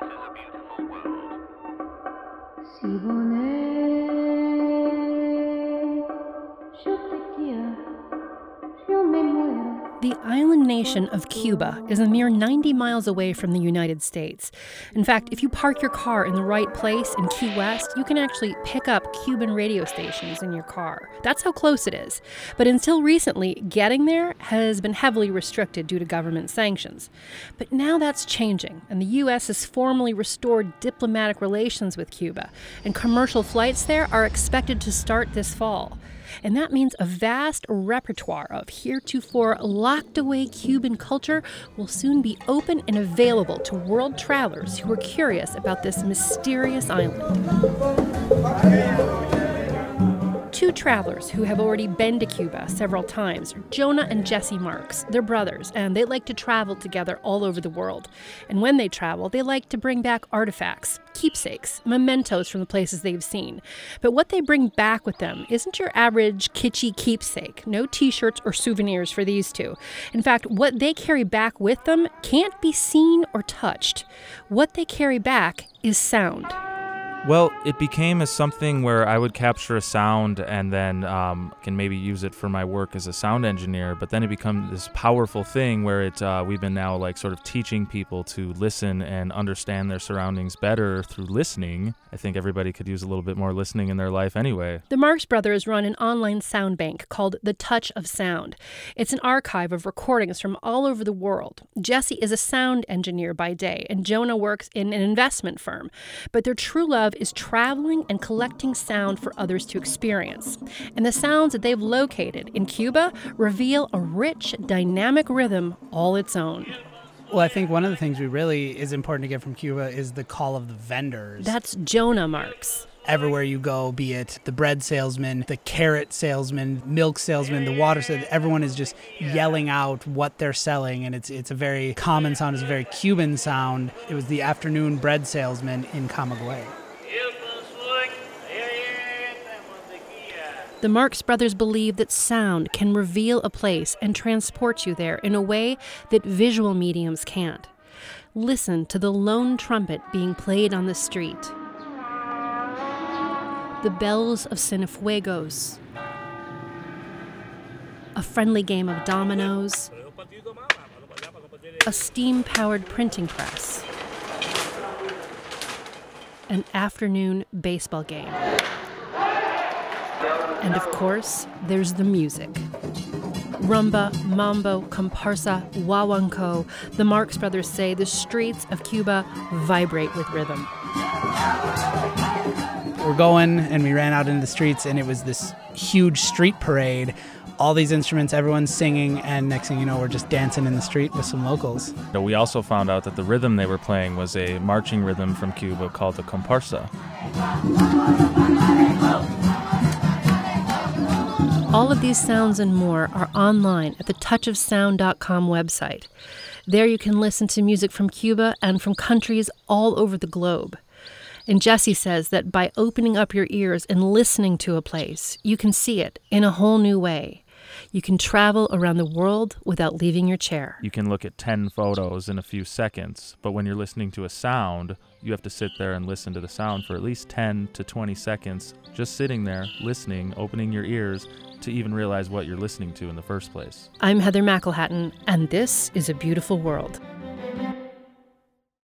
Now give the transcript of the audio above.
This is a beautiful world. The island nation of Cuba is a mere 90 miles away from the United States. In fact, if you park your car in the right place in Key West, you can actually pick up Cuban radio stations in your car. That's how close it is. But until recently, getting there has been heavily restricted due to government sanctions. But now that's changing, and the U.S. has formally restored diplomatic relations with Cuba, and commercial flights there are expected to start this fall. And that means a vast repertoire of heretofore locked-away Cuban culture will soon be open and available to world travelers who are curious about this mysterious island. Two travelers who have already been to Cuba several times are Jonah and Jesse Marks. They're brothers, and they like to travel together all over the world. And when they travel, they like to bring back artifacts, keepsakes, mementos from the places they've seen. But what they bring back with them isn't your average kitschy keepsake. No t-shirts or souvenirs for these two. In fact, what they carry back with them can't be seen or touched. What they carry back is sound. Well, it became as something where I would capture a sound and then can maybe use it for my work as a sound engineer. But then it becomes this powerful thing where we've been now like sort of teaching people to listen and understand their surroundings better through listening. I think everybody could use a little bit more listening in their life anyway. The Marks Brothers run an online sound bank called The Touch of Sound. It's an archive of recordings from all over the world. Jesse is a sound engineer by day, and Jonah works in an investment firm. But their true love is traveling and collecting sound for others to experience. And the sounds that they've located in Cuba reveal a rich, dynamic rhythm all its own. Well, I think one of the things we really is important to get from Cuba is the call of the vendors. That's Jonah Marks. Everywhere you go, be it the bread salesman, the carrot salesman, milk salesman, the water salesman, everyone is just yelling out what they're selling, and it's a very common sound, it's a very Cuban sound. It was the afternoon bread salesman in Camagüey. The Marks Brothers believe that sound can reveal a place and transport you there in a way that visual mediums can't. Listen to the lone trumpet being played on the street, the bells of Cienfuegos, a friendly game of dominoes, a steam-powered printing press, an afternoon baseball game. And of course, there's the music. Rumba, mambo, comparsa, wawanco. The Marks Brothers say the streets of Cuba vibrate with rhythm. We're going, and we ran out into the streets, and it was this huge street parade. All these instruments, everyone's singing, and next thing you know, we're just dancing in the street with some locals. We also found out that the rhythm they were playing was a marching rhythm from Cuba called the comparsa. All of these sounds and more are online at the touchofsound.com website. There you can listen to music from Cuba and from countries all over the globe. And Jesse says that by opening up your ears and listening to a place, you can see it in a whole new way. You can travel around the world without leaving your chair. You can look at 10 photos in a few seconds, but when you're listening to a sound, you have to sit there and listen to the sound for at least 10 to 20 seconds, just sitting there, listening, opening your ears to even realize what you're listening to in the first place. I'm Heather McElhatton, and this is A Beautiful World.